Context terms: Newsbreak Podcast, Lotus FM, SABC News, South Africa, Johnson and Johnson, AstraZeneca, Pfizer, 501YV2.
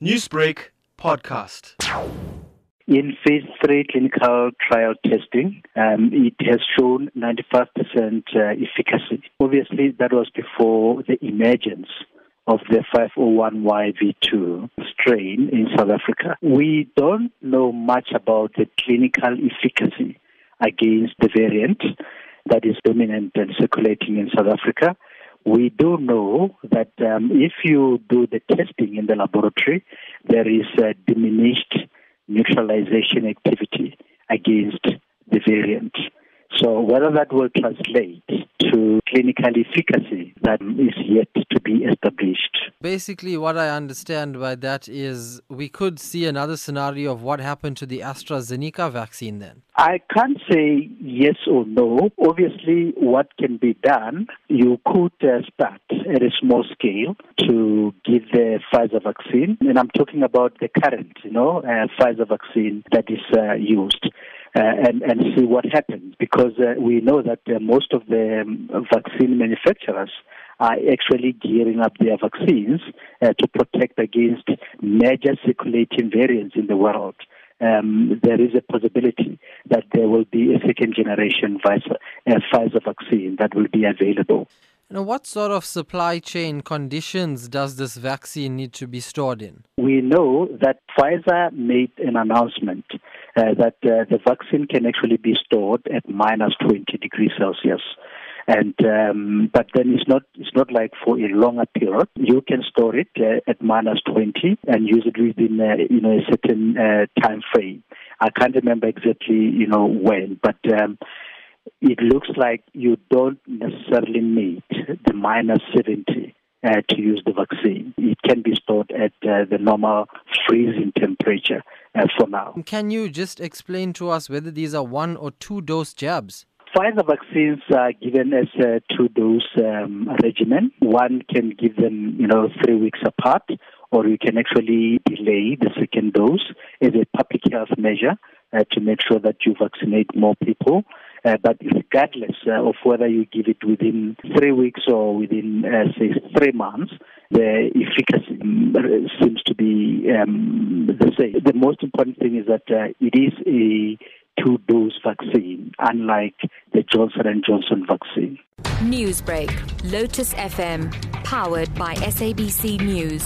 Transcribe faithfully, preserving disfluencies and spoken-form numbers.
Newsbreak Podcast. In phase three clinical trial testing, um, it has shown ninety-five percent uh, efficacy. Obviously, that was before the emergence of the five oh one Y V two strain in South Africa. We don't know much about the clinical efficacy against the variant that is dominant and circulating in South Africa. We do know that um, if you do the testing in the laboratory, there is a diminished neutralization activity against the variant. So whether that will translate to clinical efficacy, that is yet to be established. Basically, what I understand by that is we could see another scenario of what happened to the AstraZeneca vaccine then. I can't say yes or no. Obviously, what can be done, you could uh, start at a small scale to give the Pfizer vaccine. And I'm talking about the current, you know, uh, Pfizer vaccine that is uh, used. Uh, and, and see what happens, because uh, we know that uh, most of the um, vaccine manufacturers are actually gearing up their vaccines uh, to protect against major circulating variants in the world. Um, there is a possibility that there will be a second generation Pfizer, uh, Pfizer vaccine that will be available. Now, what sort of supply chain conditions does this vaccine need to be stored in? We know that Pfizer made an announcement Uh, that uh, the vaccine can actually be stored at minus twenty degrees Celsius. And, um, but then it's not, it's not like for a longer period. You can store it uh, at minus twenty and use it within uh, you know, a certain uh, time frame. I can't remember exactly you know, when, but um, it looks like you don't necessarily need the minus seventy uh, to use the vaccine. It can be stored at uh, the normal freezing temperature. Uh, for now. Can you just explain to us whether these are one or two dose jabs? Pfizer vaccines are given as a two dose um, regimen. One can give them, you know, three weeks apart, or you can actually delay the second dose as a public health measure uh, to make sure that you vaccinate more people. Uh, but regardless uh, of whether you give it within three weeks or within, uh, say, three months, the efficacy seems to be um, the same. The most important thing is that uh, it is a two-dose vaccine, unlike the Johnson and Johnson vaccine. Newsbreak, Lotus F M, powered by S A B C News.